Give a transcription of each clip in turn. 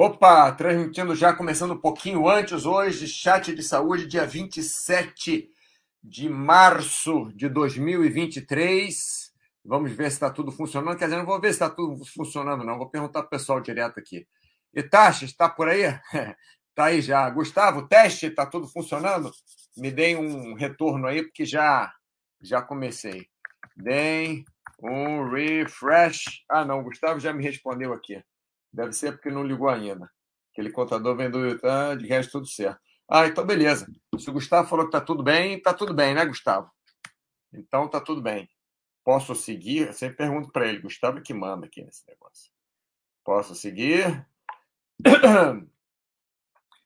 Opa, transmitindo já, começando um pouquinho antes hoje, Chat de Saúde, dia 27 de março de 2023. Vamos ver se está tudo funcionando. Quer dizer, não vou ver se está tudo funcionando, não. Vou perguntar para o pessoal direto aqui. Itachi, está por aí? Está aí já. Gustavo, teste, está tudo funcionando? Me deem um retorno aí, porque já comecei. Deem um refresh. Ah, não, o Gustavo já me respondeu aqui. Deve ser porque não ligou ainda. Aquele contador vem do YouTube, de resto tudo certo. Ah, então beleza. Se o Gustavo falou que está tudo bem, né, Gustavo? Então está tudo bem. Posso seguir? Eu sempre pergunto para ele. Gustavo é que manda aqui nesse negócio. Posso seguir?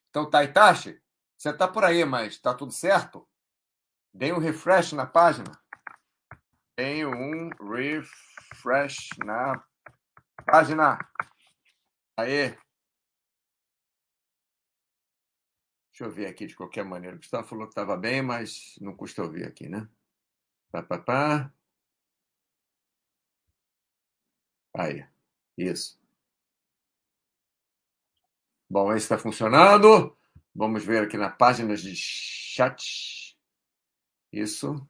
Então tá, Itachi? Você está por aí, mas está tudo certo? Dei um refresh na página. Dei um refresh na página. Aê! Deixa eu ver aqui de qualquer maneira. O Gustavo falou que estava bem, mas não custa eu ver aqui, né? Pá. Aí, isso. Bom, esse está funcionando. Vamos ver aqui na página de chat. Isso.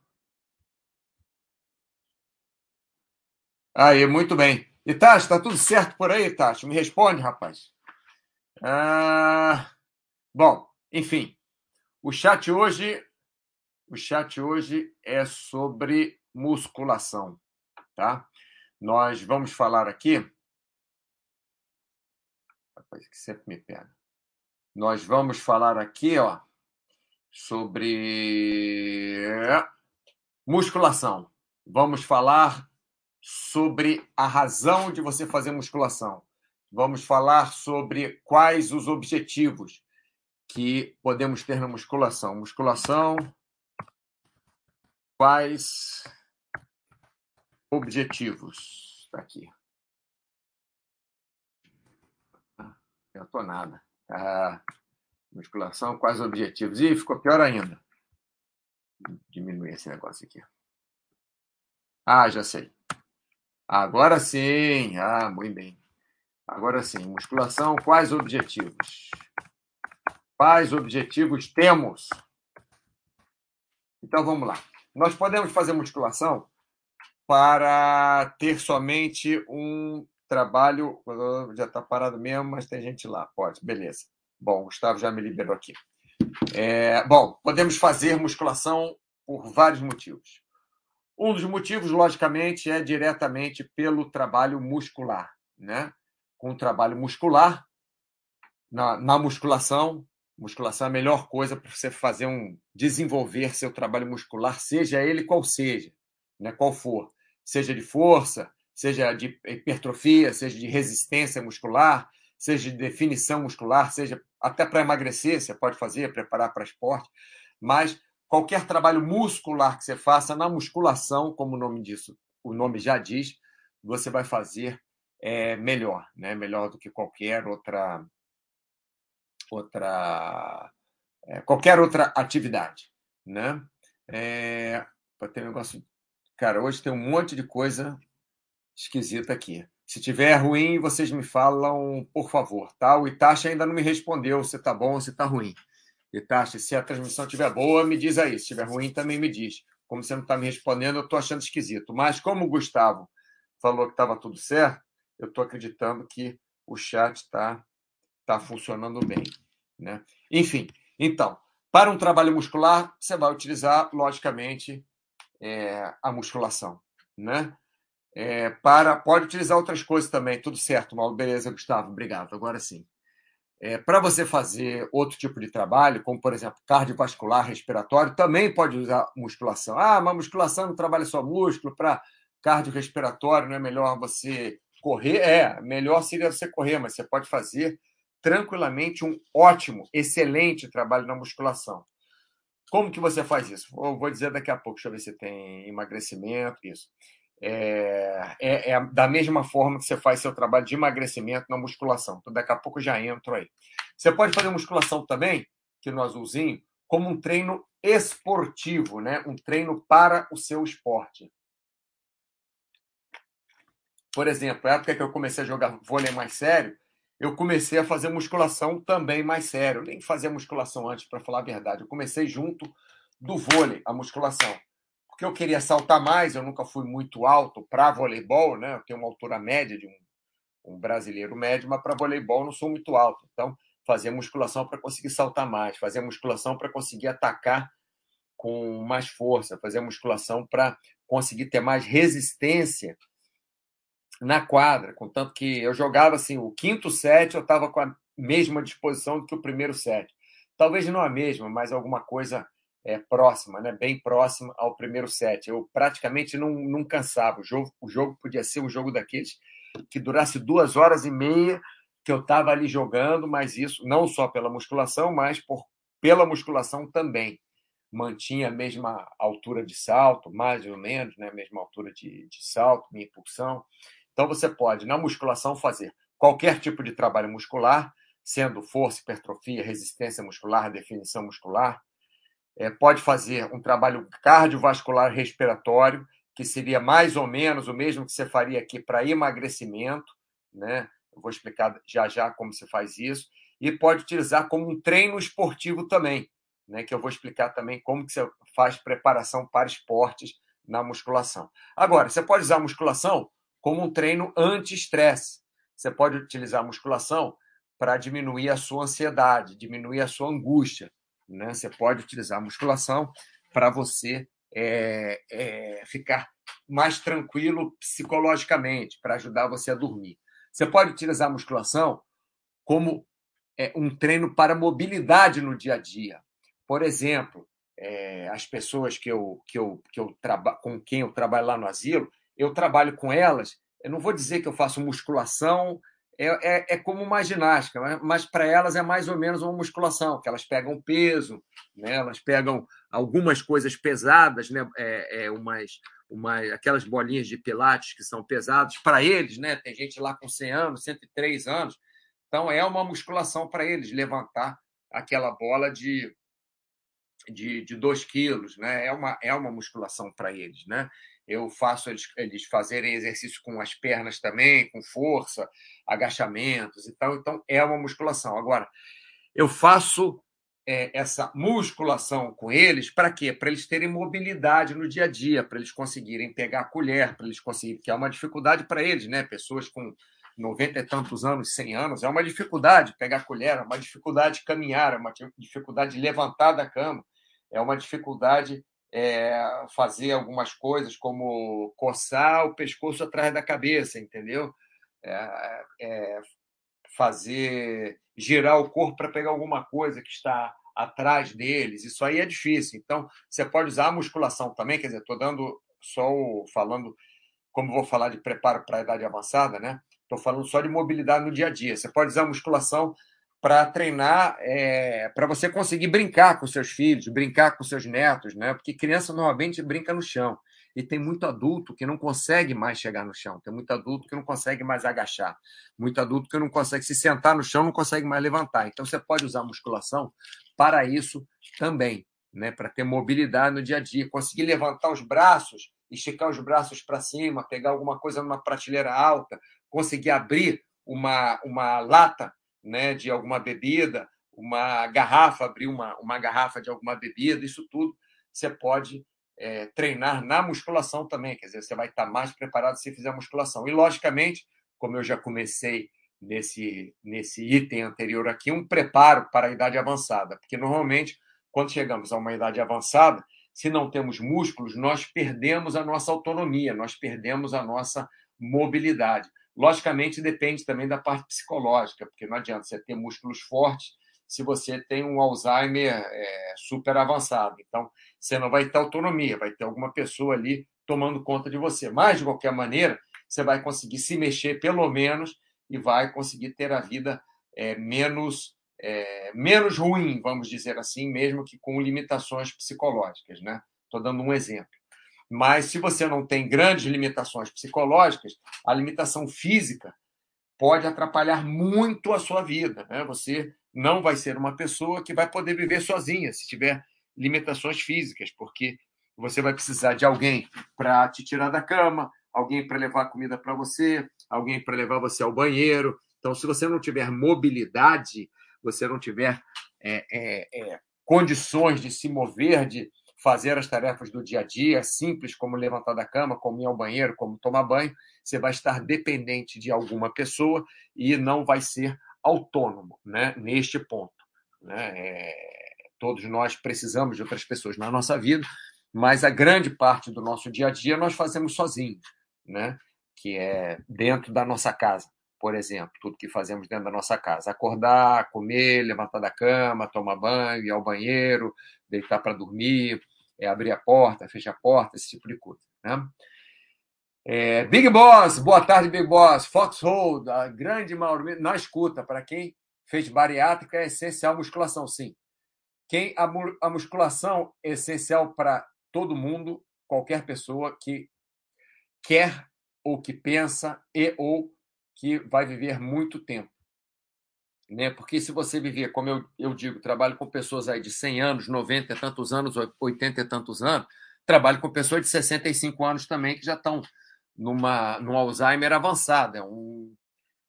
Aí, muito bem. Itachi, está tudo certo por aí, Itachi? Me responde, rapaz. Bom, enfim. O chat hoje é sobre musculação, tá? Nós vamos falar aqui... Rapaz, que sempre me pega. Nós vamos falar aqui, ó, sobre musculação. Vamos falar sobre a razão de você fazer musculação. Vamos falar sobre quais os objetivos que podemos ter na musculação. Musculação, quais objetivos? Está aqui. Não estou nada. Musculação, quais objetivos? Ih, ficou pior ainda. Vou diminuir esse negócio aqui. Ah, já sei. Agora sim. Ah, muito bem. Agora sim. Musculação, quais objetivos? Quais objetivos temos? Então, vamos lá. Nós podemos fazer musculação para ter somente um trabalho... Já está parado mesmo, mas tem gente lá. Pode, beleza. Bom, o Gustavo já me liberou aqui. Bom, podemos fazer musculação por vários motivos. Um dos motivos, logicamente, é diretamente pelo trabalho muscular, né? Com o trabalho muscular, na musculação, musculação é a melhor coisa para você fazer desenvolver seu trabalho muscular, seja ele qual seja, né? Qual for. Seja de força, seja de hipertrofia, seja de resistência muscular, seja de definição muscular, seja até para emagrecer, você pode fazer, preparar para esporte, mas... Qualquer trabalho muscular que você faça, na musculação, como o nome já diz, você vai fazer melhor, né? Melhor do que qualquer outra atividade, né? Tem um negócio, cara, hoje tem um monte de coisa esquisita aqui. Se tiver ruim, vocês me falam, por favor, tá? O Itachi ainda não me respondeu se tá bom ou se tá ruim. Itachi, se a transmissão estiver boa, me diz aí. Se estiver ruim, também me diz. Como você não está me respondendo, eu estou achando esquisito. Mas como o Gustavo falou que estava tudo certo, eu estou acreditando que o chat está funcionando bem, né? Enfim, então, para um trabalho muscular, você vai utilizar, logicamente, a musculação, né? Pode utilizar outras coisas também, tudo certo, Mauro. Beleza, Gustavo, obrigado. Agora sim. Para você fazer outro tipo de trabalho, como, por exemplo, cardiovascular, respiratório, também pode usar musculação. Ah, mas musculação não trabalha só músculo, para cardiorrespiratório não é melhor você correr? Melhor seria você correr, mas você pode fazer tranquilamente um ótimo, excelente trabalho na musculação. Como que você faz isso? Eu vou dizer daqui a pouco, deixa eu ver se tem emagrecimento, isso. Da mesma forma que você faz seu trabalho de emagrecimento na musculação. Então, daqui a pouco eu já entro aí. Você pode fazer musculação também, aqui no azulzinho, como um treino esportivo, né? Um treino para o seu esporte. Por exemplo, na época que eu comecei a jogar vôlei mais sério, eu comecei a fazer musculação também mais sério. Nem fazia musculação antes, para falar a verdade. Eu comecei junto do vôlei, a musculação. Porque eu queria saltar mais, eu nunca fui muito alto para voleibol, né? Eu tenho uma altura média de um brasileiro médio, mas para voleibol eu não sou muito alto. Então, fazia musculação para conseguir saltar mais, fazia musculação para conseguir atacar com mais força, fazia musculação para conseguir ter mais resistência na quadra, contanto que eu jogava assim, o quinto set eu estava com a mesma disposição do que o primeiro set. Talvez não a mesma, mas alguma coisa próxima, né? Bem próxima ao primeiro set. Eu praticamente não cansava. O jogo podia ser um jogo daqueles que durasse 2 horas e meia que eu estava ali jogando, mas isso não só pela musculação, mas pela musculação também. Mantinha a mesma altura de salto, mais ou menos, né? A mesma altura de salto, minha impulsão. Então, você pode, na musculação, fazer qualquer tipo de trabalho muscular, sendo força, hipertrofia, resistência muscular, definição muscular. Pode fazer um trabalho cardiovascular respiratório, que seria mais ou menos o mesmo que você faria aqui para emagrecimento, né? Eu vou explicar já como se faz isso. E pode utilizar como um treino esportivo também, né? Que eu vou explicar também como que você faz preparação para esportes na musculação. Agora, você pode usar a musculação como um treino anti-estresse. Você pode utilizar a musculação para diminuir a sua ansiedade, diminuir a sua angústia, né? Você pode utilizar a musculação para você ficar mais tranquilo psicologicamente, para ajudar você a dormir. Você pode utilizar a musculação como um treino para mobilidade no dia a dia. Por exemplo, as pessoas com quem eu trabalho lá no asilo, eu trabalho com elas, eu não vou dizer que eu faço musculação, é como uma ginástica, mas para elas é mais ou menos uma musculação, que elas pegam peso, né? Elas pegam algumas coisas pesadas, né? Aquelas bolinhas de pilates que são pesadas para eles, né? Tem gente lá com 100 anos, 103 anos, então é uma musculação para eles levantar aquela bola de 2 quilos, né? É uma musculação para eles, né? Eu faço eles fazerem exercício com as pernas também, com força, agachamentos e tal. Então, é uma musculação. Agora, eu faço essa musculação com eles para quê? Para eles terem mobilidade no dia a dia, para eles conseguirem pegar a colher, para eles conseguirem... Que é uma dificuldade para eles, né? Pessoas com 90 e tantos anos, 100 anos, é uma dificuldade pegar a colher, é uma dificuldade caminhar, é uma dificuldade levantar da cama, é uma dificuldade... fazer algumas coisas como coçar o pescoço atrás da cabeça, entendeu? Fazer girar o corpo para pegar alguma coisa que está atrás deles. Isso aí é difícil. Então, você pode usar a musculação também. Quer dizer, estou dando falando, como vou falar de preparo para a idade avançada, né? Estou falando só de mobilidade no dia a dia. Você pode usar a musculação para treinar, para você conseguir brincar com seus filhos, brincar com seus netos, né? Porque criança normalmente brinca no chão. E tem muito adulto que não consegue mais chegar no chão, tem muito adulto que não consegue mais agachar, muito adulto que não consegue se sentar no chão, não consegue mais levantar. Então, você pode usar a musculação para isso também, né? Para ter mobilidade no dia a dia, conseguir levantar os braços, esticar os braços para cima, pegar alguma coisa numa prateleira alta, conseguir abrir uma lata, né, de alguma bebida, uma garrafa, abrir uma garrafa de alguma bebida, isso tudo você pode treinar na musculação também, quer dizer, você vai estar mais preparado se fizer musculação. E, logicamente, como eu já comecei nesse item anterior aqui, um preparo para a idade avançada, porque, normalmente, quando chegamos a uma idade avançada, se não temos músculos, nós perdemos a nossa autonomia, nós perdemos a nossa mobilidade. Logicamente, depende também da parte psicológica, porque não adianta você ter músculos fortes se você tem um Alzheimer super avançado. Então, você não vai ter autonomia, vai ter alguma pessoa ali tomando conta de você. Mas, de qualquer maneira, você vai conseguir se mexer, pelo menos, e vai conseguir ter a vida menos ruim, vamos dizer assim, mesmo que com limitações psicológicas, né? Estou dando um exemplo. Mas se você não tem grandes limitações psicológicas, a limitação física pode atrapalhar muito a sua vida, né? Você não vai ser uma pessoa que vai poder viver sozinha se tiver limitações físicas, porque você vai precisar de alguém para te tirar da cama, alguém para levar comida para você, alguém para levar você ao banheiro, Então, se você não tiver mobilidade, você não tiver condições de se mover, de fazer as tarefas do dia a dia, simples como levantar da cama, como ir ao banheiro, como tomar banho, você vai estar dependente de alguma pessoa e não vai ser autônomo, né? Neste ponto. Né? Todos nós precisamos de outras pessoas na nossa vida, mas a grande parte do nosso dia a dia nós fazemos sozinhos, né? Que é dentro da nossa casa, por exemplo, tudo que fazemos dentro da nossa casa. Acordar, comer, levantar da cama, tomar banho, ir ao banheiro, deitar para dormir, abrir a porta, fechar a porta, esse tipo de coisa, né? Big Boss, boa tarde, Big Boss. Foxhold, a grande Mauro, na escuta, para quem fez bariátrica é essencial musculação, sim. A musculação é essencial para todo mundo, qualquer pessoa que quer ou que pensa e ou que vai viver muito tempo, né? Porque se você viver, como eu digo, trabalho com pessoas aí de 100 anos, 90 e tantos anos, 80 e tantos anos, trabalho com pessoas de 65 anos também que já estão num Alzheimer avançado,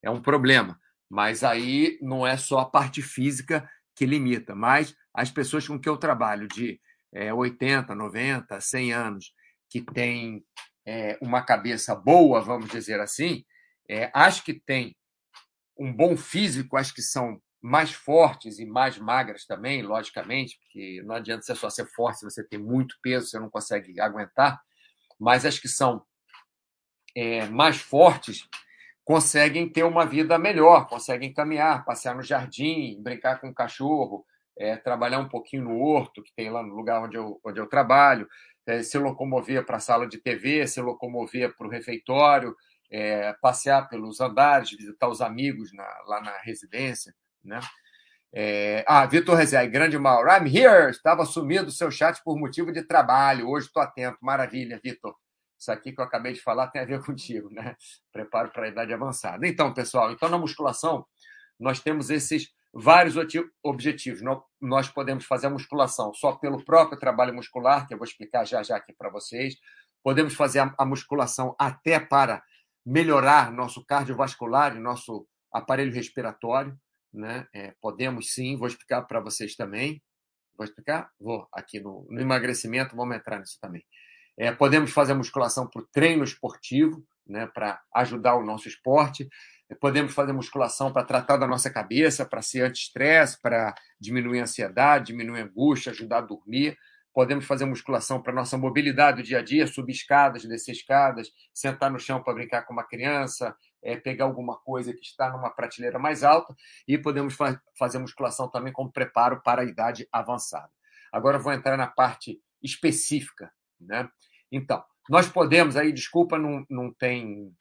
é um problema. Mas aí não é só a parte física que limita, mas as pessoas com que eu trabalho de 80, 90, 100 anos, que têm uma cabeça boa, vamos dizer assim, as que têm um bom físico, as que são mais fortes e mais magras também, logicamente, porque não adianta você só ser forte se você tem muito peso, você não consegue aguentar, mas as que são mais fortes conseguem ter uma vida melhor, conseguem caminhar, passear no jardim, brincar com o cachorro, trabalhar um pouquinho no horto, que tem lá no lugar onde eu trabalho, se locomover para a sala de TV, se locomover para o refeitório, passear pelos andares, visitar os amigos lá na residência, né? Vitor Rezé, grande Mauro, I'm here! Estava sumido do seu chat por motivo de trabalho, hoje estou atento, maravilha, Vitor. Isso aqui que eu acabei de falar tem a ver contigo, né? Preparo para a idade avançada. Então, pessoal, na musculação, nós temos esses vários objetivos. Nós podemos fazer a musculação só pelo próprio trabalho muscular, que eu vou explicar já já aqui para vocês. Podemos fazer a musculação até para melhorar nosso cardiovascular e nosso aparelho respiratório, né? Podemos sim, vou explicar para vocês também. Vou explicar? Vou. Aqui no emagrecimento, vamos entrar nisso também. Podemos fazer a musculação para o treino esportivo, né, para ajudar o nosso esporte. Podemos fazer musculação para tratar da nossa cabeça, para ser anti-estresse, para diminuir a ansiedade, diminuir a angústia, ajudar a dormir. Podemos fazer musculação para a nossa mobilidade do dia a dia, subir escadas, descer escadas, sentar no chão para brincar com uma criança, pegar alguma coisa que está numa prateleira mais alta. E podemos fazer musculação também como preparo para a idade avançada. Agora eu vou entrar na parte específica, né? Então, nós podemos aí, desculpa, não tem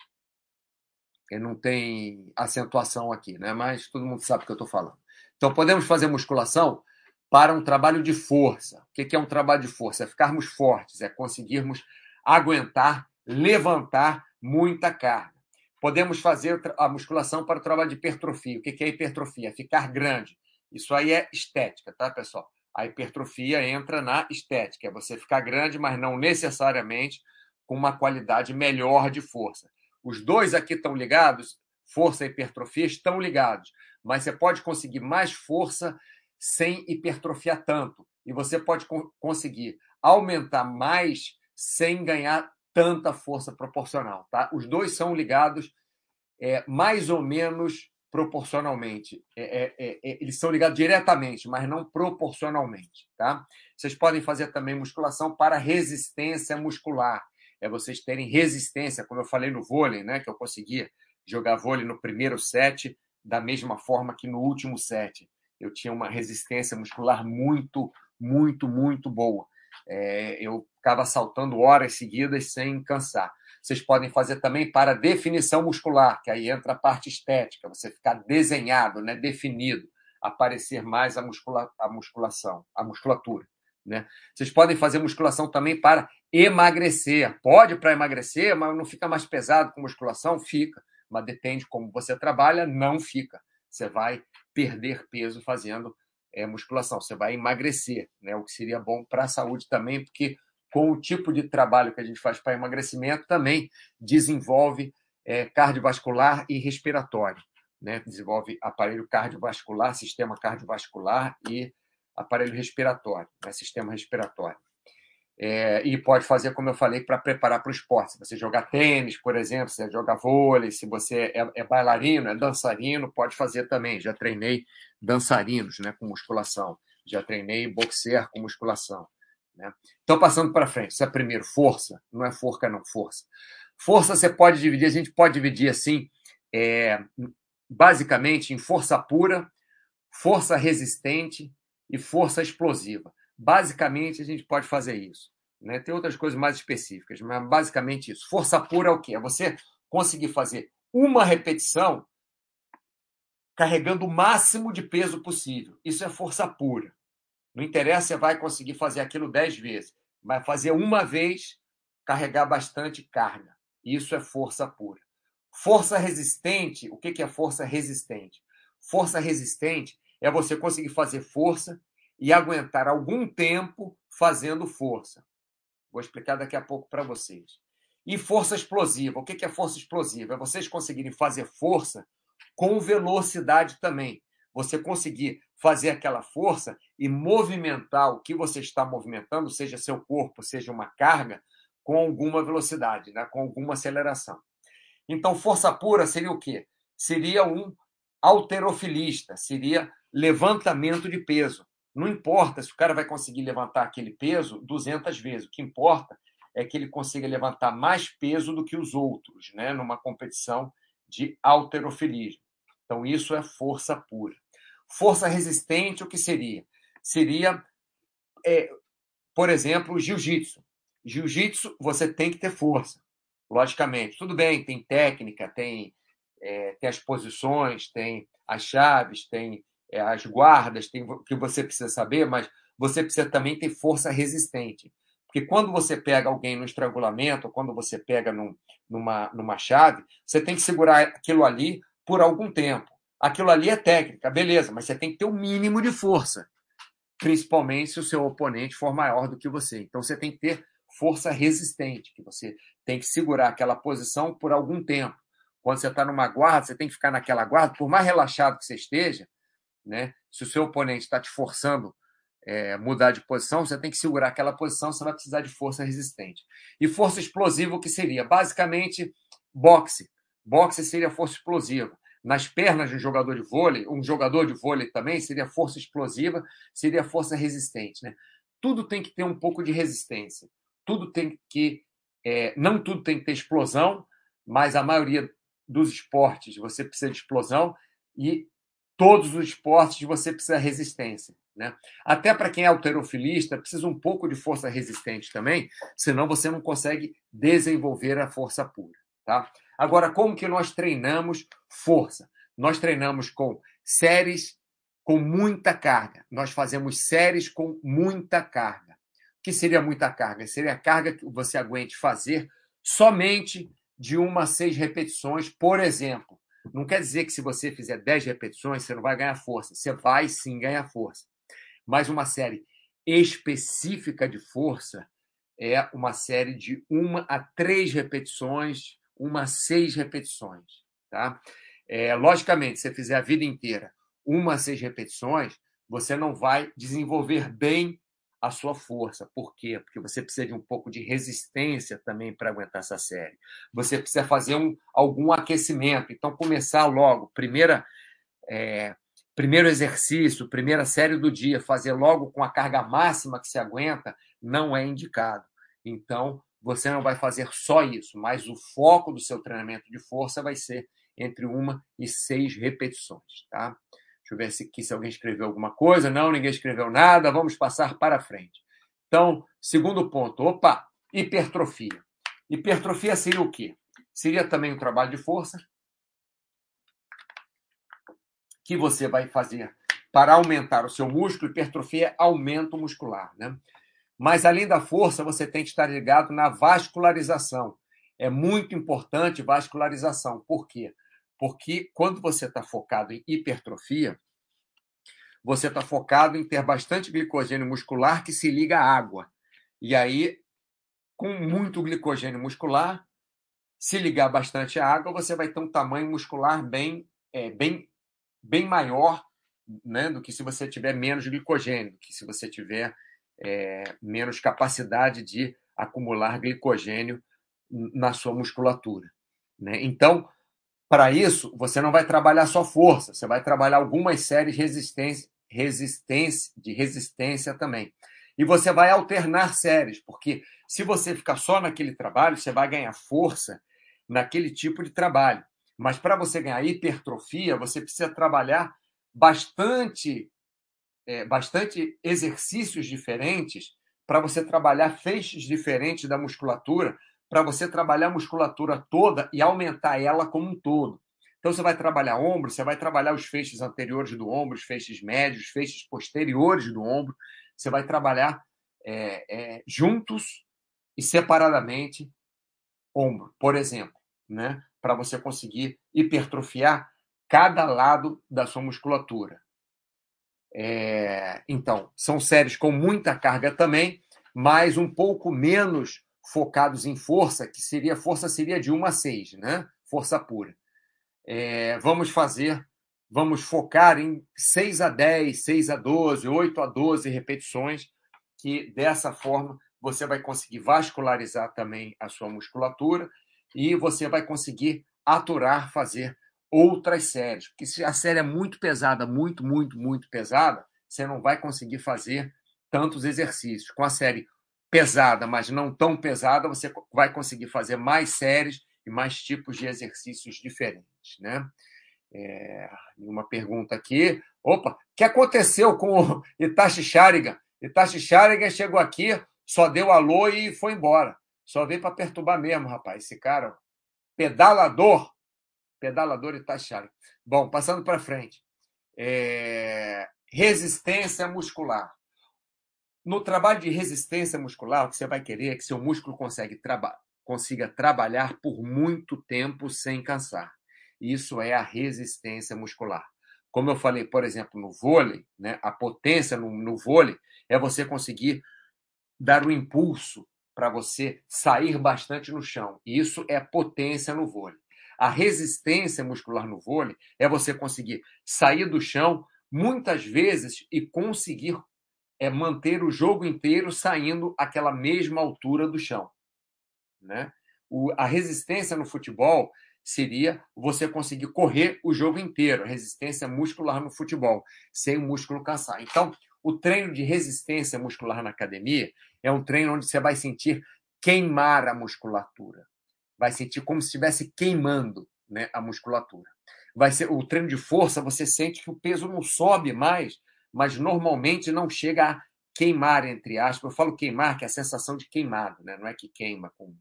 acentuação aqui, né? Mas todo mundo sabe o que eu estou falando. Então, podemos fazer musculação para um trabalho de força. O que é um trabalho de força? É ficarmos fortes, é conseguirmos aguentar, levantar muita carga. Podemos fazer a musculação para o trabalho de hipertrofia. O que é hipertrofia? É ficar grande. Isso aí é estética, tá, pessoal? A hipertrofia entra na estética, é você ficar grande, mas não necessariamente com uma qualidade melhor de força. Os dois aqui estão ligados, força e hipertrofia estão ligados, mas você pode conseguir mais força sem hipertrofiar tanto, e você pode conseguir aumentar mais sem ganhar tanta força proporcional, tá? Os dois são ligados mais ou menos proporcionalmente, eles são ligados diretamente, mas não proporcionalmente, tá? Vocês podem fazer também musculação para resistência muscular, vocês terem resistência, como eu falei no vôlei, né, que eu conseguia jogar vôlei no primeiro set da mesma forma que no último set, eu tinha uma resistência muscular muito, muito, muito boa, eu ficava saltando horas seguidas sem cansar. Vocês podem fazer também para definição muscular, que aí entra a parte estética, você ficar desenhado, né, definido, aparecer mais a musculatura, né? Vocês podem fazer musculação também para emagrecer. Pode para emagrecer, mas não fica mais pesado com musculação? Fica, mas depende como você trabalha, não fica. Você vai perder peso fazendo musculação, você vai emagrecer, né? O que seria bom para a saúde também, porque com o tipo de trabalho que a gente faz para emagrecimento, também desenvolve cardiovascular e respiratório, né? Desenvolve aparelho cardiovascular, sistema cardiovascular e aparelho respiratório, né? Sistema respiratório. E pode fazer, como eu falei, para preparar para o esporte. Se você jogar tênis, por exemplo, se você jogar vôlei, se você é bailarino, é dançarino, pode fazer também. Já treinei dançarinos, né, com musculação. Já treinei boxer com musculação, né? Então, passando para frente. Isso é primeiro, força. Não é forca, não, força. Força você pode dividir, a gente pode dividir assim, basicamente em força pura, força resistente e força explosiva. Basicamente, a gente pode fazer isso, né? Tem outras coisas mais específicas, mas basicamente isso. Força pura é o quê? É você conseguir fazer uma repetição carregando o máximo de peso possível. Isso é força pura. Não interessa, você vai conseguir fazer aquilo 10 vezes. Vai fazer uma vez, carregar bastante carga. Isso é força pura. Força resistente, o que é força resistente? Força resistente é você conseguir fazer força e aguentar algum tempo fazendo força. Vou explicar daqui a pouco para vocês. E força explosiva. O que é força explosiva? É vocês conseguirem fazer força com velocidade também. Você conseguir fazer aquela força e movimentar o que você está movimentando, seja seu corpo, seja uma carga, com alguma velocidade, né? Com alguma aceleração. Então, força pura seria o quê? Seria um halterofilista, seria levantamento de peso. Não importa se o cara vai conseguir levantar aquele peso 200 vezes. O que importa é que ele consiga levantar mais peso do que os outros, né? Numa competição de halterofilismo. Então, isso é força pura. Força resistente, o que seria? Seria, por exemplo, jiu-jitsu. Jiu-jitsu, você tem que ter força, logicamente. Tudo bem, tem técnica, tem as posições, tem as chaves, tem as guardas, tem o que você precisa saber, mas você precisa também ter força resistente. Porque quando você pega alguém no estrangulamento, ou quando você pega numa chave, você tem que segurar aquilo ali por algum tempo. Aquilo ali é técnica, beleza, mas você tem que ter o mínimo de força, principalmente se o seu oponente for maior do que você. Então, você tem que ter força resistente, que você tem que segurar aquela posição por algum tempo. Quando você está numa guarda, você tem que ficar naquela guarda, por mais relaxado que você esteja, né? Se o seu oponente está te forçando mudar de posição, você tem que segurar aquela posição, você vai precisar de força resistente. E força explosiva, o que seria? Basicamente, boxe. Boxe seria força explosiva. Nas pernas de um jogador de vôlei, um jogador de vôlei também seria força explosiva, seria força resistente, né? Tudo tem que ter um pouco de resistência. Tudo tem que... não tudo tem que ter explosão, mas a maioria dos esportes você precisa de explosão e todos os esportes você precisa de resistência, né? Até para quem é halterofilista, precisa um pouco de força resistente também, senão você não consegue desenvolver a força pura, tá? Agora, como que nós treinamos força? Nós treinamos com séries com muita carga. Nós fazemos séries com muita carga. O que seria muita carga? Seria a carga que você aguente fazer somente de 1 a 6 repetições, por exemplo. Não quer dizer que se você fizer 10 repetições, você não vai ganhar força. Você vai, sim, ganhar força. Mas uma série específica de força é uma série de 1 a 3 repetições, 1 a 6 repetições. Tá? Logicamente, se você fizer a vida inteira 1 a 6 repetições, você não vai desenvolver bem a sua força. Por quê? Porque você precisa de um pouco de resistência também para aguentar essa série. Você precisa fazer algum aquecimento. Então, começar logo. Primeiro exercício, primeira série do dia, fazer logo com a carga máxima que se aguenta, não é indicado. Então, você não vai fazer só isso, mas o foco do seu treinamento de força vai ser entre 1 e 6 repetições, tá? Deixa eu ver se alguém escreveu alguma coisa. Não, ninguém escreveu nada. Vamos passar para frente. Então, segundo ponto. Opa, hipertrofia. Hipertrofia seria o quê? Seria também um trabalho de força que você vai fazer para aumentar o seu músculo. Hipertrofia é aumento muscular, né? Mas, além da força, você tem que estar ligado na vascularização. É muito importante vascularização. Por quê? Porque quando você está focado em hipertrofia, você está focado em ter bastante glicogênio muscular que se liga à água. E aí, com muito glicogênio muscular, se ligar bastante à água, você vai ter um tamanho muscular bem bem maior, né, do que se você tiver menos glicogênio, do que se você tiver menos capacidade de acumular glicogênio na sua musculatura, né? Então, para isso, você não vai trabalhar só força, você vai trabalhar algumas séries de resistência também. E você vai alternar séries, porque se você ficar só naquele trabalho, você vai ganhar força naquele tipo de trabalho. Mas para você ganhar hipertrofia, você precisa trabalhar bastante exercícios diferentes, para você trabalhar feixes diferentes da musculatura, para você trabalhar a musculatura toda e aumentar ela como um todo. Então, você vai trabalhar ombro, você vai trabalhar os feixes anteriores do ombro, os feixes médios, os feixes posteriores do ombro. Você vai trabalhar juntos e separadamente ombro, por exemplo, né? Para você conseguir hipertrofiar cada lado da sua musculatura. Então, são séries com muita carga também, mas um pouco menos focados em força, que seria força de 1 a 6, né? Força pura. Vamos focar em 6 a 10, 6 a 12, 8 a 12 repetições, que dessa forma você vai conseguir vascularizar também a sua musculatura e você vai conseguir aturar, fazer outras séries. Porque se a série é muito pesada, muito pesada, você não vai conseguir fazer tantos exercícios. Com a série pesada, mas não tão pesada, você vai conseguir fazer mais séries e mais tipos de exercícios diferentes, né? Uma pergunta aqui. Opa, o que aconteceu com o Itachi Sharingan? Itachi Sharingan chegou aqui, só deu alô e foi embora. Só veio para perturbar mesmo, rapaz. Esse cara, ó, pedalador Itachi Sharingan. Bom, passando para frente. Resistência muscular. No trabalho de resistência muscular, o que você vai querer é que seu músculo consiga trabalhar por muito tempo sem cansar. Isso é a resistência muscular. Como eu falei, por exemplo, no vôlei, né? A potência no vôlei é você conseguir dar um impulso para você sair bastante no chão. Isso é potência no vôlei. A resistência muscular no vôlei é você conseguir sair do chão muitas vezes e conseguir manter o jogo inteiro saindo àquela mesma altura do chão, né? A resistência no futebol seria você conseguir correr o jogo inteiro, resistência muscular no futebol, sem o músculo cansar. Então, o treino de resistência muscular na academia é um treino onde você vai sentir queimar a musculatura. Vai sentir como se estivesse queimando, né, a musculatura. O treino de força, você sente que o peso não sobe mais, mas normalmente não chega a queimar, entre aspas. Eu falo queimar, que é a sensação de queimado, né? Não é que queima com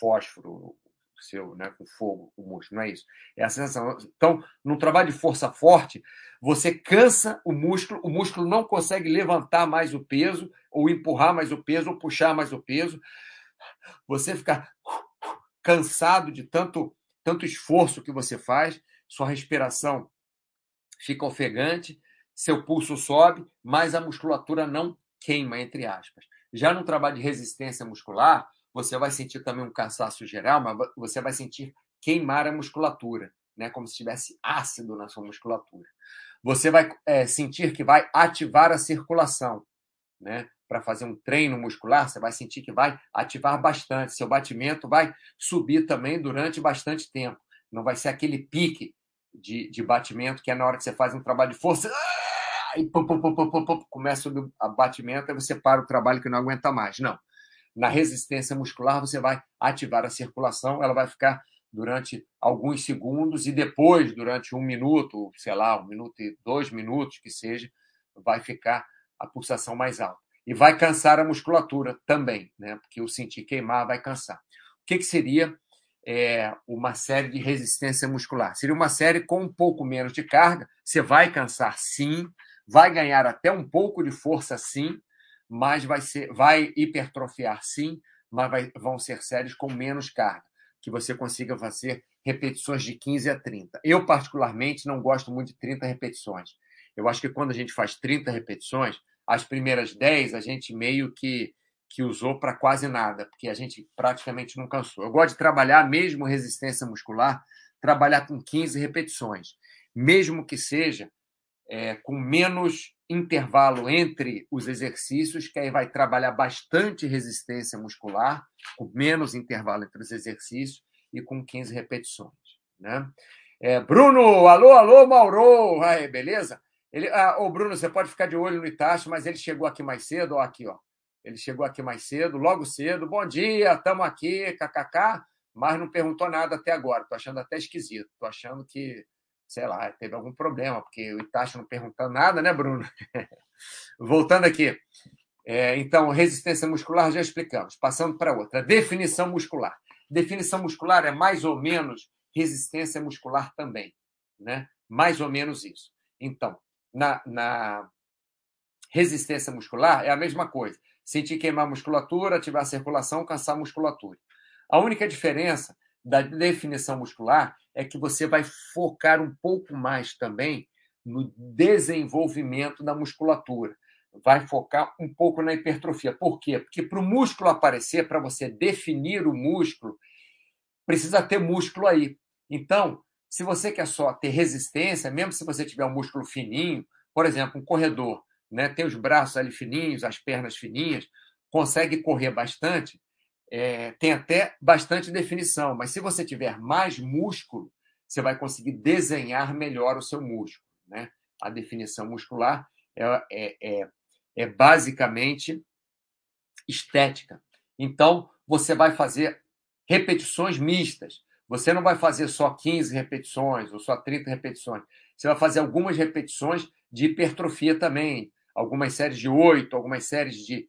fósforo, né? Com fogo, com músculo, não é isso. É a sensação. Então, num trabalho de força forte, você cansa o músculo não consegue levantar mais o peso, ou empurrar mais o peso, ou puxar mais o peso. Você fica cansado de tanto esforço que você faz, sua respiração fica ofegante, seu pulso sobe, mas a musculatura não queima, entre aspas. Já no trabalho de resistência muscular, você vai sentir também um cansaço geral, mas você vai sentir queimar a musculatura, né? Como se tivesse ácido na sua musculatura. Você vai sentir que vai ativar a circulação, né? Para fazer um treino muscular, você vai sentir que vai ativar bastante. Seu batimento vai subir também durante bastante tempo. Não vai ser aquele pique de batimento que é na hora que você faz um trabalho de força... E começa o abatimento e você para o trabalho que não aguenta mais. Não. Na resistência muscular, você vai ativar a circulação, ela vai ficar durante alguns segundos e depois, durante 1 minuto, sei lá, 1 minuto e 2 minutos, que seja, vai ficar a pulsação mais alta. E vai cansar a musculatura também, né? Porque o sentir queimar vai cansar. O que seria uma série de resistência muscular? Seria uma série com um pouco menos de carga, você vai cansar sim, vai ganhar até um pouco de força, sim, mas vai hipertrofiar, sim, mas vão ser séries com menos carga, que você consiga fazer repetições de 15 a 30. Eu, particularmente, não gosto muito de 30 repetições. Eu acho que quando a gente faz 30 repetições, as primeiras 10 a gente meio que usou para quase nada, porque a gente praticamente não cansou. Eu gosto de trabalhar mesmo resistência muscular, trabalhar com 15 repetições, mesmo que seja com menos intervalo entre os exercícios, que aí vai trabalhar bastante resistência muscular, com menos intervalo entre os exercícios e com 15 repetições, né? Bruno, alô, Mauro, aí, beleza? Bruno, você pode ficar de olho no Itachi, mas ele chegou aqui mais cedo, ó, aqui, ó. Ele chegou aqui mais cedo, logo cedo. Bom dia, estamos aqui, kkk. Mas não perguntou nada até agora. Estou achando até esquisito. Estou achando que, sei lá, teve algum problema, porque o Itachi não perguntou nada, né, Bruno? Voltando aqui. Então, resistência muscular já explicamos. Passando para outra. Definição muscular. Definição muscular é mais ou menos resistência muscular também, né? Mais ou menos isso. Então, na resistência muscular é a mesma coisa. Sentir queimar a musculatura, ativar a circulação, cansar a musculatura. A única diferença da definição muscular é que você vai focar um pouco mais também no desenvolvimento da musculatura. Vai focar um pouco na hipertrofia. Por quê? Porque para o músculo aparecer, para você definir o músculo, precisa ter músculo aí. Então, se você quer só ter resistência, mesmo se você tiver um músculo fininho, por exemplo, um corredor, né, tem os braços ali fininhos, as pernas fininhas, consegue correr bastante, tem até bastante definição, mas se você tiver mais músculo, você vai conseguir desenhar melhor o seu músculo, né? A definição muscular é basicamente estética. Então, você vai fazer repetições mistas. Você não vai fazer só 15 repetições ou só 30 repetições. Você vai fazer algumas repetições de hipertrofia também. Algumas séries de 8, algumas séries de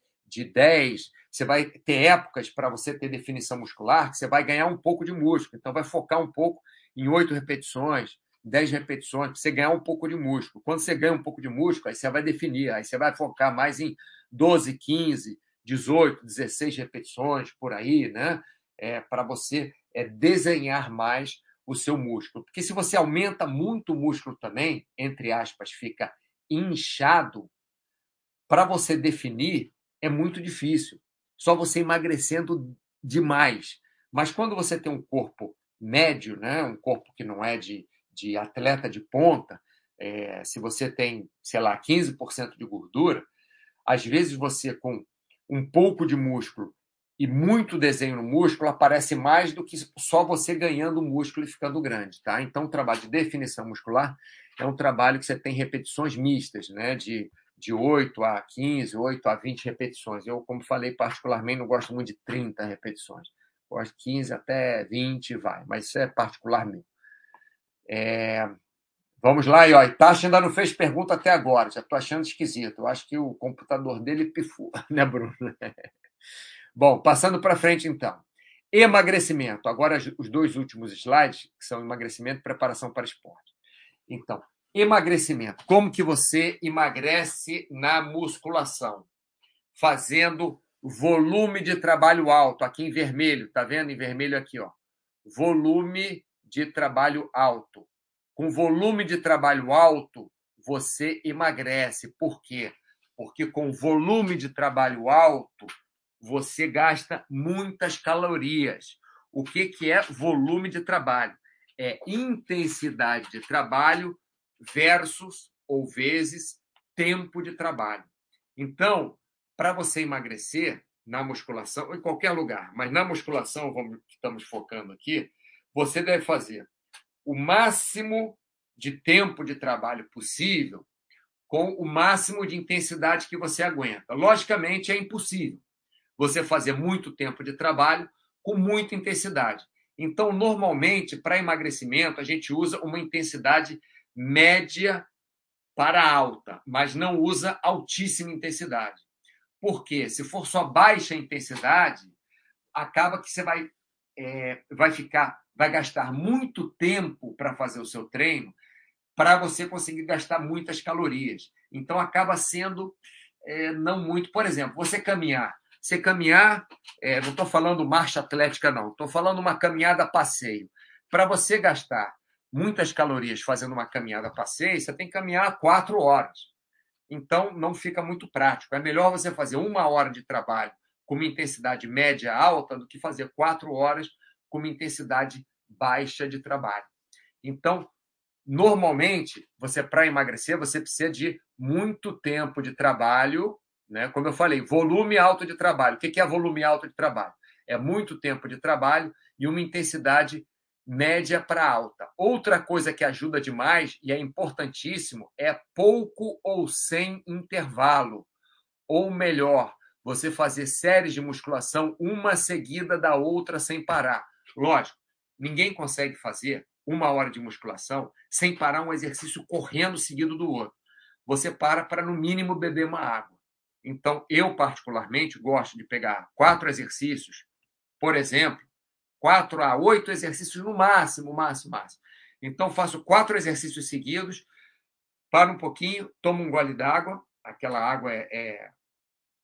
10. Você vai ter épocas para você ter definição muscular que você vai ganhar um pouco de músculo. Então, vai focar um pouco em 8 repetições, 10 repetições, para você ganhar um pouco de músculo. Quando você ganha um pouco de músculo, aí você vai definir. Aí você vai focar mais em 12, 15, 18, 16 repetições, por aí, né? Para você desenhar mais o seu músculo. Porque se você aumenta muito o músculo também, entre aspas, fica inchado, para você definir é muito difícil. Só você emagrecendo demais. Mas quando você tem um corpo médio, né, um corpo que não é de atleta de ponta, se você tem, sei lá, 15% de gordura, às vezes você com um pouco de músculo e muito desenho no músculo aparece mais do que só você ganhando músculo e ficando grande, tá? Então, o trabalho de definição muscular é um trabalho que você tem repetições mistas, né? De 8 a 15, 8 a 20 repetições. Eu, como falei, particularmente, não gosto muito de 30 repetições. Gosto de 15 até 20, vai. Mas isso é particular meu. Vamos lá, e ó, Itachi ainda não fez pergunta até agora. Já estou achando esquisito. Eu acho que o computador dele pifou, né, Bruno? Bom, passando para frente, então. Emagrecimento. Agora, os dois últimos slides, que são emagrecimento e preparação para esporte. Então, emagrecimento. Como que você emagrece na musculação? Fazendo volume de trabalho alto. Aqui em vermelho, tá vendo? Em vermelho aqui, ó. Volume de trabalho alto. Com volume de trabalho alto, você emagrece. Por quê? Porque com volume de trabalho alto, você gasta muitas calorias. O que é volume de trabalho? É intensidade de trabalho versus, ou vezes, tempo de trabalho. Então, para você emagrecer na musculação, ou em qualquer lugar, mas na musculação, que estamos focando aqui, você deve fazer o máximo de tempo de trabalho possível com o máximo de intensidade que você aguenta. Logicamente, é impossível você fazer muito tempo de trabalho com muita intensidade. Então, normalmente, para emagrecimento, a gente usa uma intensidade média para alta, mas não usa altíssima intensidade. Por quê? Se for só baixa intensidade, acaba que você vai gastar muito tempo para fazer o seu treino para você conseguir gastar muitas calorias. Então, acaba sendo não muito. Por exemplo, você caminhar. Você caminhar, não estou falando marcha atlética, não. Estou falando uma caminhada a passeio. Para você gastar muitas calorias fazendo uma caminhada a passeio, você tem que caminhar 4 horas. Então, não fica muito prático. É melhor você fazer 1 hora de trabalho com uma intensidade média alta do que fazer 4 horas com uma intensidade baixa de trabalho. Então, normalmente, você para emagrecer, você precisa de muito tempo de trabalho, né? Como eu falei, volume alto de trabalho. O que é volume alto de trabalho? É muito tempo de trabalho e uma intensidade média para alta. Outra coisa que ajuda demais, e é importantíssimo, é pouco ou sem intervalo. Ou melhor, você fazer séries de musculação uma seguida da outra sem parar. Lógico, ninguém consegue fazer 1 hora de musculação sem parar um exercício correndo seguido do outro. Você para para, no mínimo, beber uma água. Então, eu, particularmente, gosto de pegar 4 exercícios, por exemplo, 4 a 8 exercícios no máximo. Então, faço 4 exercícios seguidos, paro um pouquinho, tomo um gole d'água. Aquela água é...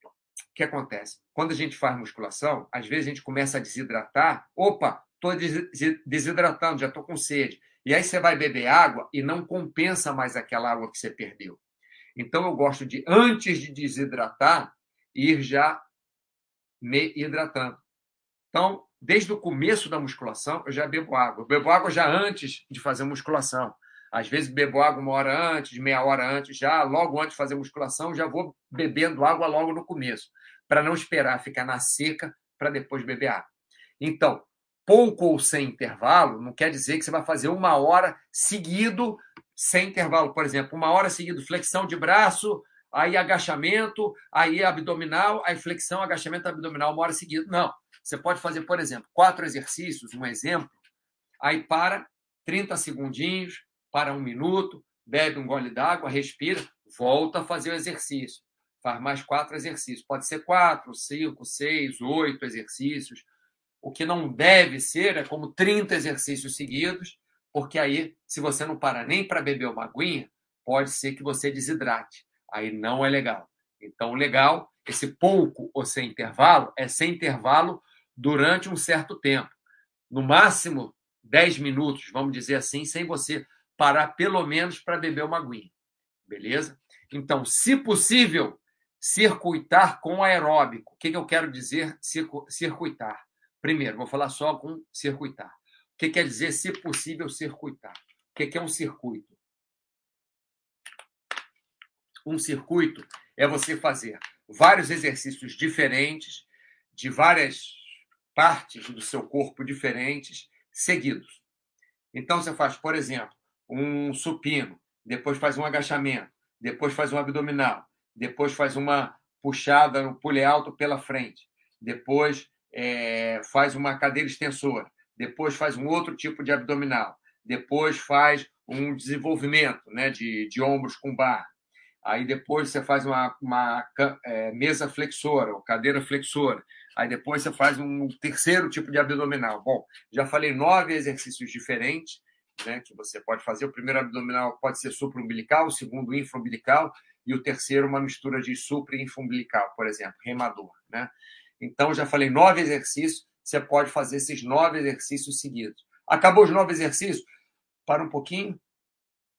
O que acontece? Quando a gente faz musculação, às vezes a gente começa a desidratar. Opa, estou desidratando, já estou com sede. E aí você vai beber água e não compensa mais aquela água que você perdeu. Então, eu gosto de, antes de desidratar, ir já me hidratando. Então, desde o começo da musculação, eu já bebo água. Eu bebo água já antes de fazer musculação. Às vezes, bebo água 1 hora antes, meia hora antes, já logo antes de fazer musculação, já vou bebendo água logo no começo, para não esperar ficar na seca para depois beber água. Então, pouco ou sem intervalo não quer dizer que você vai fazer 1 hora seguido sem intervalo. Por exemplo, 1 hora seguido, flexão de braço, aí agachamento, aí abdominal, aí flexão, agachamento, abdominal, 1 hora seguido. Não. Você pode fazer, por exemplo, 4 exercícios, um exemplo, aí para 30 segundinhos, para 1 minuto, bebe um gole d'água, respira, volta a fazer o exercício. Faz mais 4 exercícios. Pode ser 4, 5, 6, 8 exercícios. O que não deve ser é como 30 exercícios seguidos, porque aí, se você não para nem para beber uma aguinha, pode ser que você desidrate. Aí não é legal. Então, o legal, esse pouco ou sem intervalo, é sem intervalo durante um certo tempo. No máximo, 10 minutos, vamos dizer assim, sem você parar pelo menos para beber uma aguinha. Beleza? Então, se possível, circuitar com aeróbico. O que eu quero dizer circuitar? Primeiro, vou falar só com circuitar. O que quer dizer, se possível, circuitar? O que é um circuito? Um circuito é você fazer vários exercícios diferentes, de várias partes do seu corpo diferentes, seguidos. Então, você faz, por exemplo, um supino, depois faz um agachamento, depois faz um abdominal, depois faz uma puxada no pule alto pela frente, depois faz uma cadeira extensora, depois faz um outro tipo de abdominal, depois faz um desenvolvimento, né, de ombros com barra. Aí depois você faz uma mesa flexora ou cadeira flexora. Aí depois você faz um terceiro tipo de abdominal. Bom, já falei 9 exercícios diferentes, né, que você pode fazer. O primeiro abdominal pode ser supraumbilical, o segundo infraumbilical e o terceiro uma mistura de supra e infraumbilical, por exemplo, remador, né? Então, já falei 9 exercícios, você pode fazer esses 9 exercícios seguidos. Acabou os 9 exercícios? Para um pouquinho,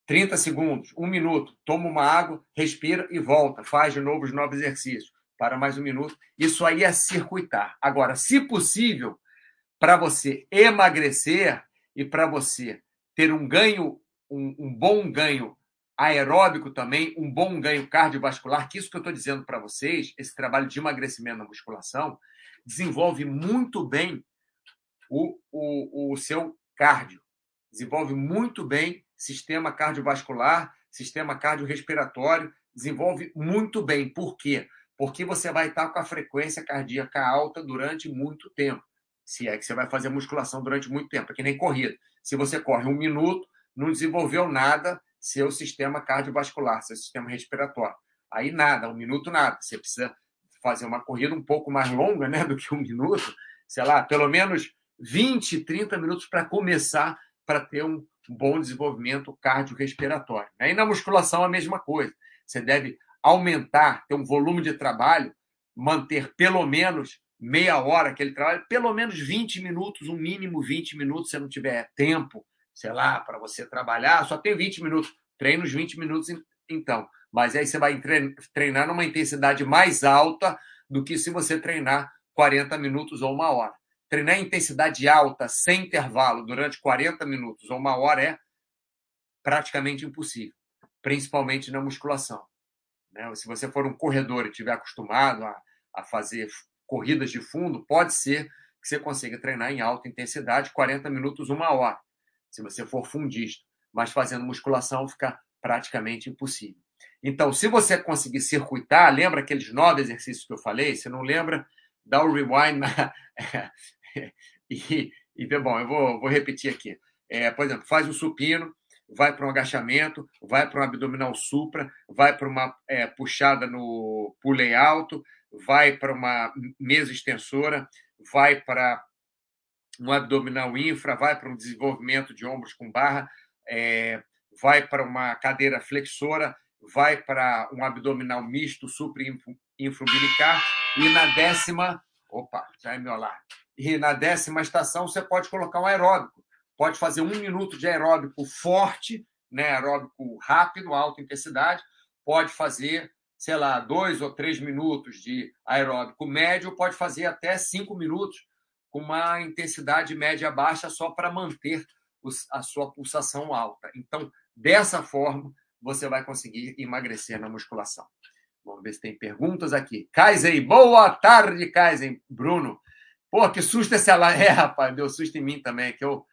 30 segundos, 1 minuto, toma uma água, respira e volta, faz de novo os 9 exercícios, para mais 1 minuto. Isso aí é circuitar. Agora, se possível, para você emagrecer e para você ter um ganho, um bom ganho aeróbico também, um bom ganho cardiovascular, que isso que eu estou dizendo para vocês, esse trabalho de emagrecimento na musculação, desenvolve muito bem o seu cardio, desenvolve muito bem sistema cardiovascular, sistema cardiorrespiratório, desenvolve muito bem. Por quê? Porque você vai estar com a frequência cardíaca alta durante muito tempo, se é que você vai fazer musculação durante muito tempo, é que nem corrida. Se você corre 1 minuto, não desenvolveu nada seu sistema cardiovascular, seu sistema respiratório. Aí nada, 1 minuto nada. Você precisa fazer uma corrida um pouco mais longa, né, do que 1 minuto, sei lá, pelo menos 20, 30 minutos para começar, para ter um bom desenvolvimento cardiorrespiratório. Aí na musculação a mesma coisa. Você deve aumentar, ter um volume de trabalho, manter pelo menos meia hora aquele trabalho, pelo menos 20 minutos, um mínimo 20 minutos, se não tiver tempo, sei lá, para você trabalhar, só tem 20 minutos, treina os 20 minutos então. Mas aí você vai treinar numa intensidade mais alta do que se você treinar 40 minutos ou 1 hora. Treinar em intensidade alta, sem intervalo, durante 40 minutos ou 1 hora é praticamente impossível, principalmente na musculação. Né? Se você for um corredor e estiver acostumado a fazer corridas de fundo, pode ser que você consiga treinar em alta intensidade 40 minutos, 1 hora, se você for fundista. Mas fazendo musculação fica praticamente impossível. Então, se você conseguir circuitar, lembra aqueles 9 exercícios que eu falei? Se não lembra, dá o rewind. Bom, eu vou repetir aqui. Por exemplo, faz um supino, vai para um agachamento, vai para um abdominal supra, vai para uma puxada no pulley alto, vai para uma mesa extensora, vai para um abdominal infra, vai para um desenvolvimento de ombros com barra, vai para uma cadeira flexora, vai para um abdominal misto, supra-infra-umbilical, e na décima... Opa, já é meu alarme. E na 10ª estação você pode colocar um aeróbico. Pode fazer 1 minuto de aeróbico forte, né? Aeróbico rápido, alta intensidade. Pode fazer, 2 ou 3 minutos de aeróbico médio. Pode fazer até 5 minutos com uma intensidade média baixa só para manter a sua pulsação alta. Então, dessa forma, você vai conseguir emagrecer na musculação. Vamos ver se tem perguntas aqui. Kaisen, boa tarde, Kaisen. Bruno, pô, que susto esse alarme. Rapaz, deu susto em mim também. Que eu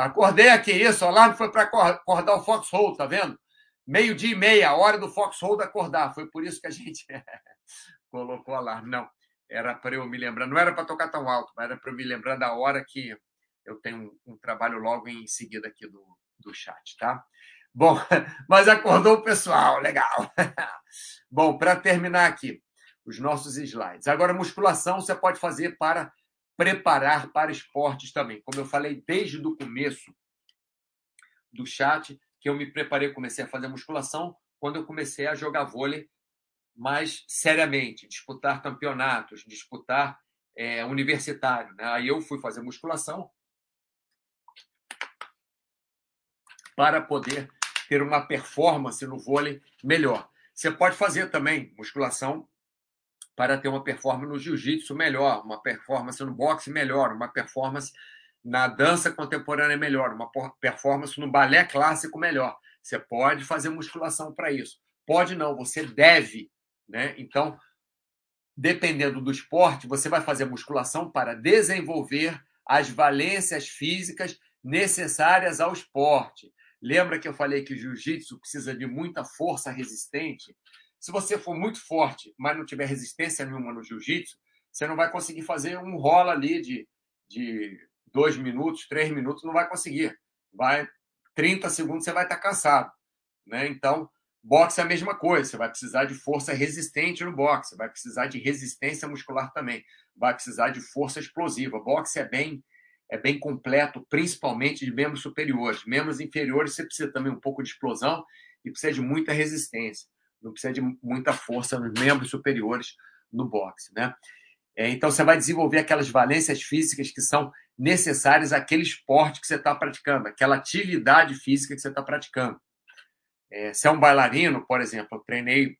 acordei aqui, isso, o alarme foi para acordar o Foxhole, tá vendo? 12:30, a hora do Foxhole acordar. Foi por isso que a gente colocou o alarme. Não, era para eu me lembrar. Não era para tocar tão alto, mas era para eu me lembrar da hora que eu tenho um trabalho logo em seguida aqui do chat, tá? Bom, mas acordou o pessoal, legal. Bom, para terminar aqui, os nossos slides. Agora, musculação você pode fazer para preparar para esportes também. Como eu falei desde o começo do chat, que eu me preparei, comecei a fazer musculação quando eu comecei a jogar vôlei mais seriamente, disputar campeonatos, disputar universitário. Né? Aí eu fui fazer musculação para poder ter uma performance no vôlei melhor. Você pode fazer também musculação para ter uma performance no jiu-jitsu melhor, uma performance no boxe melhor, uma performance na dança contemporânea melhor, uma performance no balé clássico melhor. Você pode fazer musculação para isso. Pode não, você deve, né? Então, dependendo do esporte, você vai fazer musculação para desenvolver as valências físicas necessárias ao esporte. Lembra que eu falei que o jiu-jitsu precisa de muita força resistente? Se você for muito forte, mas não tiver resistência nenhuma no jiu-jitsu, você não vai conseguir fazer um rola ali de 2 minutos, 3 minutos, não vai conseguir. 30 segundos você vai estar cansado. Né? Então, boxe é a mesma coisa. Você vai precisar de força resistente no boxe, vai precisar de resistência muscular também, vai precisar de força explosiva. Boxe é bem completo, principalmente de membros superiores. Membros inferiores, você precisa também um pouco de explosão e precisa de muita resistência. Não precisa de muita força nos membros superiores no boxe, né? Então, você vai desenvolver aquelas valências físicas que são necessárias àquele esporte que você está praticando, aquela atividade física que você está praticando. Se é um bailarino, por exemplo, eu treinei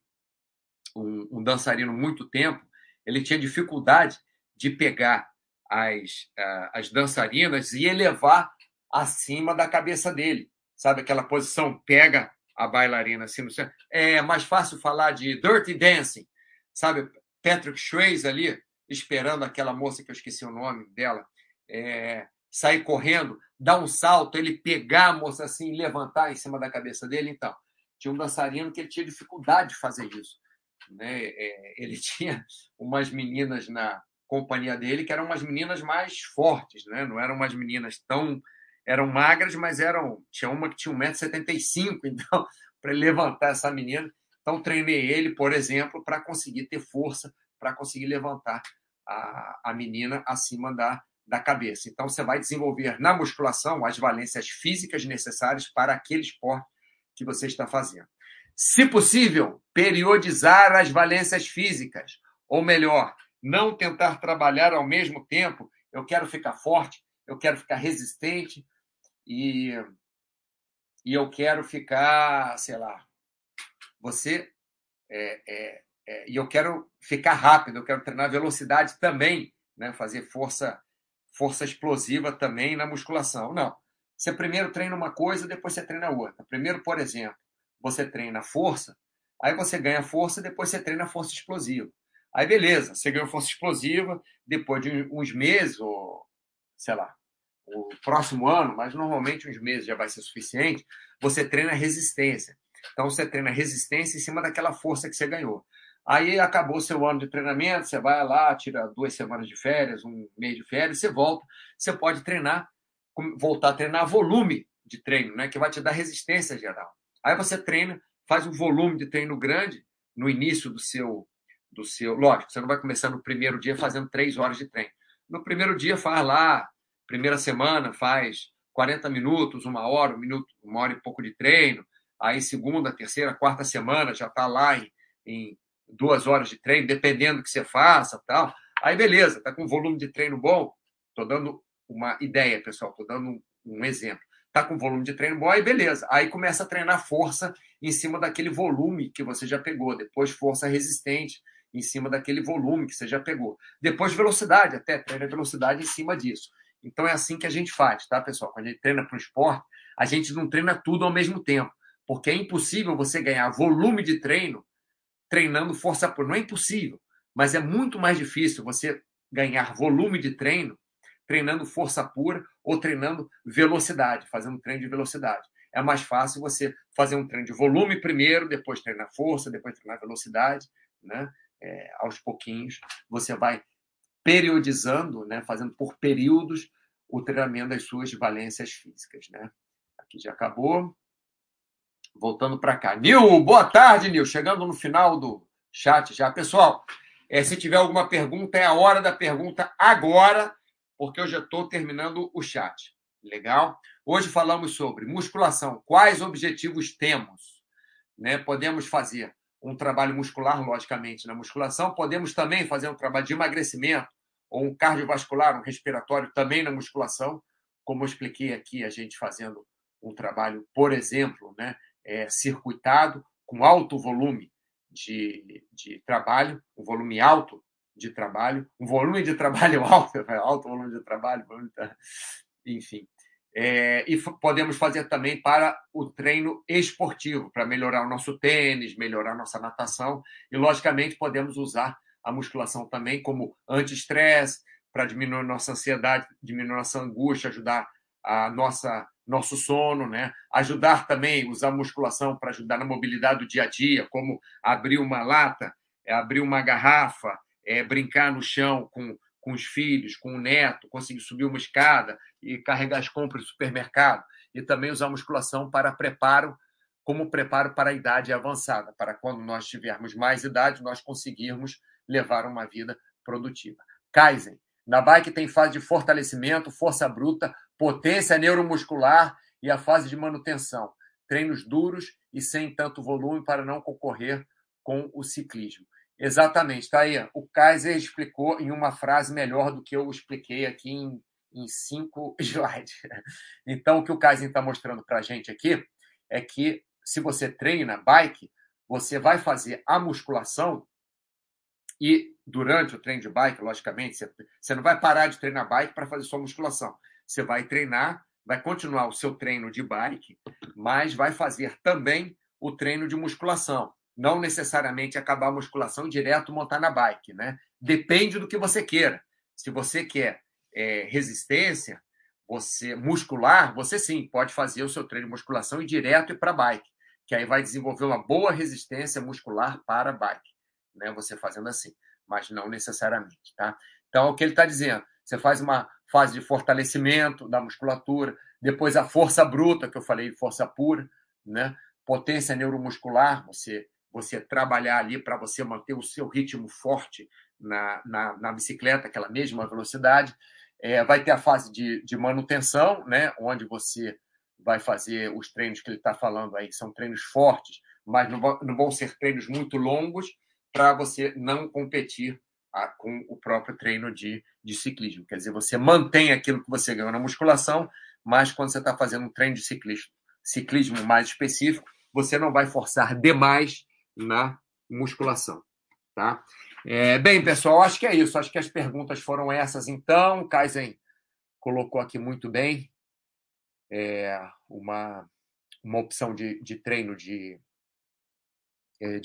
um dançarino muito tempo, ele tinha dificuldade de pegar as dançarinas e elevar acima da cabeça dele. Sabe aquela posição, pega a bailarina acima. É mais fácil falar de dirty dancing, sabe? Patrick Swayze ali, esperando aquela moça que eu esqueci o nome dela, sair correndo, dar um salto, ele pegar a moça assim e levantar em cima da cabeça dele. Então, tinha um dançarino que ele tinha dificuldade de fazer isso. Né? Ele tinha umas meninas na companhia dele, que eram umas meninas mais fortes, né? Não eram umas meninas tão... Eram magras, mas tinha uma que tinha 1,75 m, então, para levantar essa menina. Então, treinei ele, por exemplo, para conseguir ter força, para conseguir levantar a menina acima da cabeça. Então, você vai desenvolver na musculação as valências físicas necessárias para aquele esporte que você está fazendo. Se possível, periodizar as valências físicas, ou melhor, não tentar trabalhar ao mesmo tempo. Eu quero ficar forte, eu quero ficar resistente e eu quero ficar, e eu quero ficar rápido, eu quero treinar velocidade também, né? Fazer força explosiva também na musculação. Não, Você primeiro treina uma coisa, depois você treina outra. Primeiro, por exemplo, você treina força, aí você ganha força, depois você treina força explosiva. Aí beleza, você ganhou força explosiva, depois de uns meses, ou sei lá, o próximo ano, mas normalmente uns meses já vai ser suficiente, você treina resistência. Então você treina resistência em cima daquela força que você ganhou. Aí acabou seu ano de treinamento, você vai lá, tira 2 semanas de férias, um mês de férias, você volta, você pode treinar, voltar a treinar volume de treino, né, que vai te dar resistência geral. Aí você treina, faz um volume de treino grande no início do seu... Lógico, você não vai começar no primeiro dia fazendo 3 horas de treino. No primeiro dia faz lá, primeira semana faz 40 minutos, 1 hora, 1 minuto, 1 hora e pouco de treino. Aí segunda, terceira, quarta semana já está lá em 2 horas de treino, dependendo do que você faça, tal. Aí beleza, está com um volume de treino bom. Estou dando uma ideia, pessoal, estou dando um exemplo. Está com um volume de treino bom, aí beleza. Aí começa a treinar força em cima daquele volume que você já pegou. Depois força resistente em cima daquele volume que você já pegou. Depois velocidade, até treina velocidade em cima disso. Então é assim que a gente faz, tá, pessoal? Quando a gente treina para o esporte, a gente não treina tudo ao mesmo tempo, porque é impossível você ganhar volume de treino treinando força pura. Não é impossível, mas é muito mais difícil você ganhar volume de treino treinando força pura ou treinando velocidade, fazendo treino de velocidade. É mais fácil você fazer um treino de volume primeiro, depois treinar força, depois treinar velocidade, né? Aos pouquinhos, você vai periodizando, né, fazendo por períodos o treinamento das suas valências físicas, né? Aqui já acabou. Voltando para cá. Nil, boa tarde, Nil. Chegando no final do chat já. Pessoal, se tiver alguma pergunta, é a hora da pergunta agora, porque eu já estou terminando o chat. Legal? Hoje falamos sobre musculação. Quais objetivos temos, né? Podemos fazer um trabalho muscular, logicamente, na musculação. Podemos também fazer um trabalho de emagrecimento ou um cardiovascular, um respiratório, também na musculação, como eu expliquei aqui, a gente fazendo um trabalho, por exemplo, né, circuitado, com alto volume de trabalho, um volume alto de trabalho, um volume de trabalho alto volume de trabalho, enfim. E podemos fazer também para o treino esportivo, para melhorar o nosso tênis, melhorar a nossa natação. E, logicamente, podemos usar a musculação também como anti-estresse, para diminuir nossa ansiedade, diminuir nossa angústia, ajudar a nosso sono, né? Ajudar também, usar a musculação para ajudar na mobilidade do dia a dia, como abrir uma lata, abrir uma garrafa, brincar no chão com os filhos, com o neto, conseguir subir uma escada e carregar as compras do supermercado. E também usar a musculação para preparo, como preparo para a idade avançada, para quando nós tivermos mais idade, nós conseguirmos levar uma vida produtiva. Kaizen. Na bike tem fase de fortalecimento, força bruta, potência neuromuscular e a fase de manutenção. Treinos duros e sem tanto volume para não concorrer com o ciclismo. Exatamente, tá aí. O Kaiser explicou em uma frase melhor do que eu expliquei aqui em 5 slides. Então, o que o Kaiser está mostrando para a gente aqui é que se você treina bike, você vai fazer a musculação e durante o treino de bike, logicamente, você não vai parar de treinar bike para fazer só musculação. Você vai treinar, vai continuar o seu treino de bike, mas vai fazer também o treino de musculação. Não necessariamente acabar a musculação direto montar na bike, né? Depende do que você queira. Se você quer resistência, muscular, você sim pode fazer o seu treino de musculação e direto ir para a bike, que aí vai desenvolver uma boa resistência muscular para a bike, né? Você fazendo assim, mas não necessariamente, tá? Então, o que ele está dizendo? Você faz uma fase de fortalecimento da musculatura, depois a força bruta, que eu falei, força pura, né? Potência neuromuscular, você trabalhar ali para você manter o seu ritmo forte na bicicleta, aquela mesma velocidade. Vai ter a fase de manutenção, né, onde você vai fazer os treinos que ele está falando aí, que são treinos fortes, mas não vão ser treinos muito longos para você não competir com o próprio treino de ciclismo. Quer dizer, você mantém aquilo que você ganhou na musculação, mas quando você está fazendo um treino de ciclismo mais específico, você não vai forçar demais na musculação, tá? Bem, pessoal, acho que é isso. Acho que as perguntas foram essas, então. O Kaizen colocou aqui muito bem. uma opção de treino de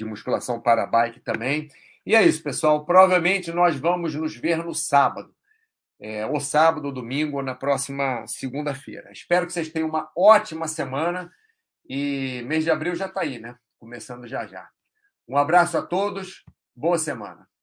musculação para bike também. E é isso, pessoal. Provavelmente nós vamos nos ver no sábado. Ou sábado, ou domingo, ou na próxima segunda-feira. Espero que vocês tenham uma ótima semana. E mês de abril já está aí, né? Começando já já. Um abraço a todos. Boa semana.